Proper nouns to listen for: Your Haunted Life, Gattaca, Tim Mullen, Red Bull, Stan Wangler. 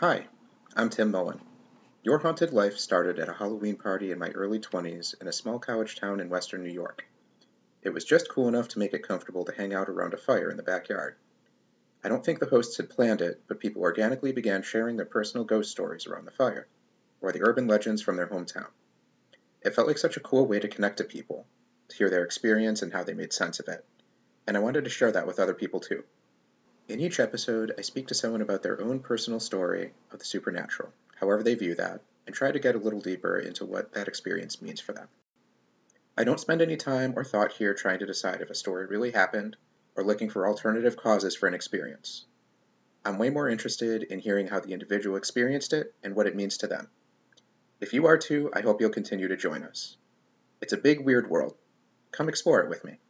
Hi, I'm Tim Mullen. Your Haunted Life started at a Halloween party in my early 20s in a small college town in western New York. It was just cool enough to make it comfortable to hang out around a fire in the backyard. I don't think the hosts had planned it, but people organically began sharing their personal ghost stories around the fire, or the urban legends from their hometown. It felt like such a cool way to connect to people, to hear their experience and how they made sense of it, and I wanted to share that with other people too. In each episode, I speak to someone about their own personal story of the supernatural, however they view that, and try to get a little deeper into what that experience means for them. I don't spend any time or thought here trying to decide if a story really happened or looking for alternative causes for an experience. I'm way more interested in hearing how the individual experienced it and what it means to them. If you are too, I hope you'll continue to join us. It's a big, weird world. Come explore it with me.